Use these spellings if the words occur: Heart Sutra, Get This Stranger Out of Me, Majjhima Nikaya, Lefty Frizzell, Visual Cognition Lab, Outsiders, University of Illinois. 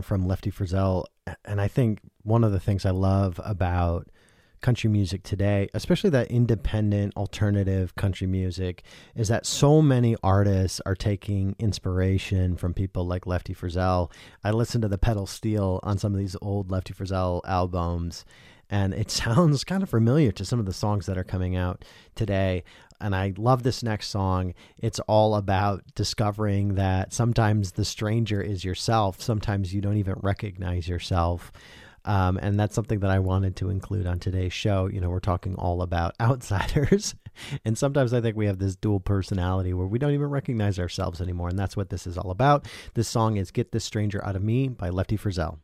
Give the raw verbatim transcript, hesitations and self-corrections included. from Lefty Frizzell. And I think one of the things I love about country music today, especially that independent alternative country music, is that so many artists are taking inspiration from people like Lefty Frizzell. I listened to the pedal steel on some of these old Lefty Frizzell albums, and it sounds kind of familiar to some of the songs that are coming out today. And I love this next song. It's all about discovering that sometimes the stranger is yourself. Sometimes you don't even recognize yourself. Um, and that's something that I wanted to include on today's show. You know, we're talking all about outsiders. And sometimes I think we have this dual personality where we don't even recognize ourselves anymore. And that's what this is all about. This song is Get This Stranger Out of Me by Lefty Frizzell.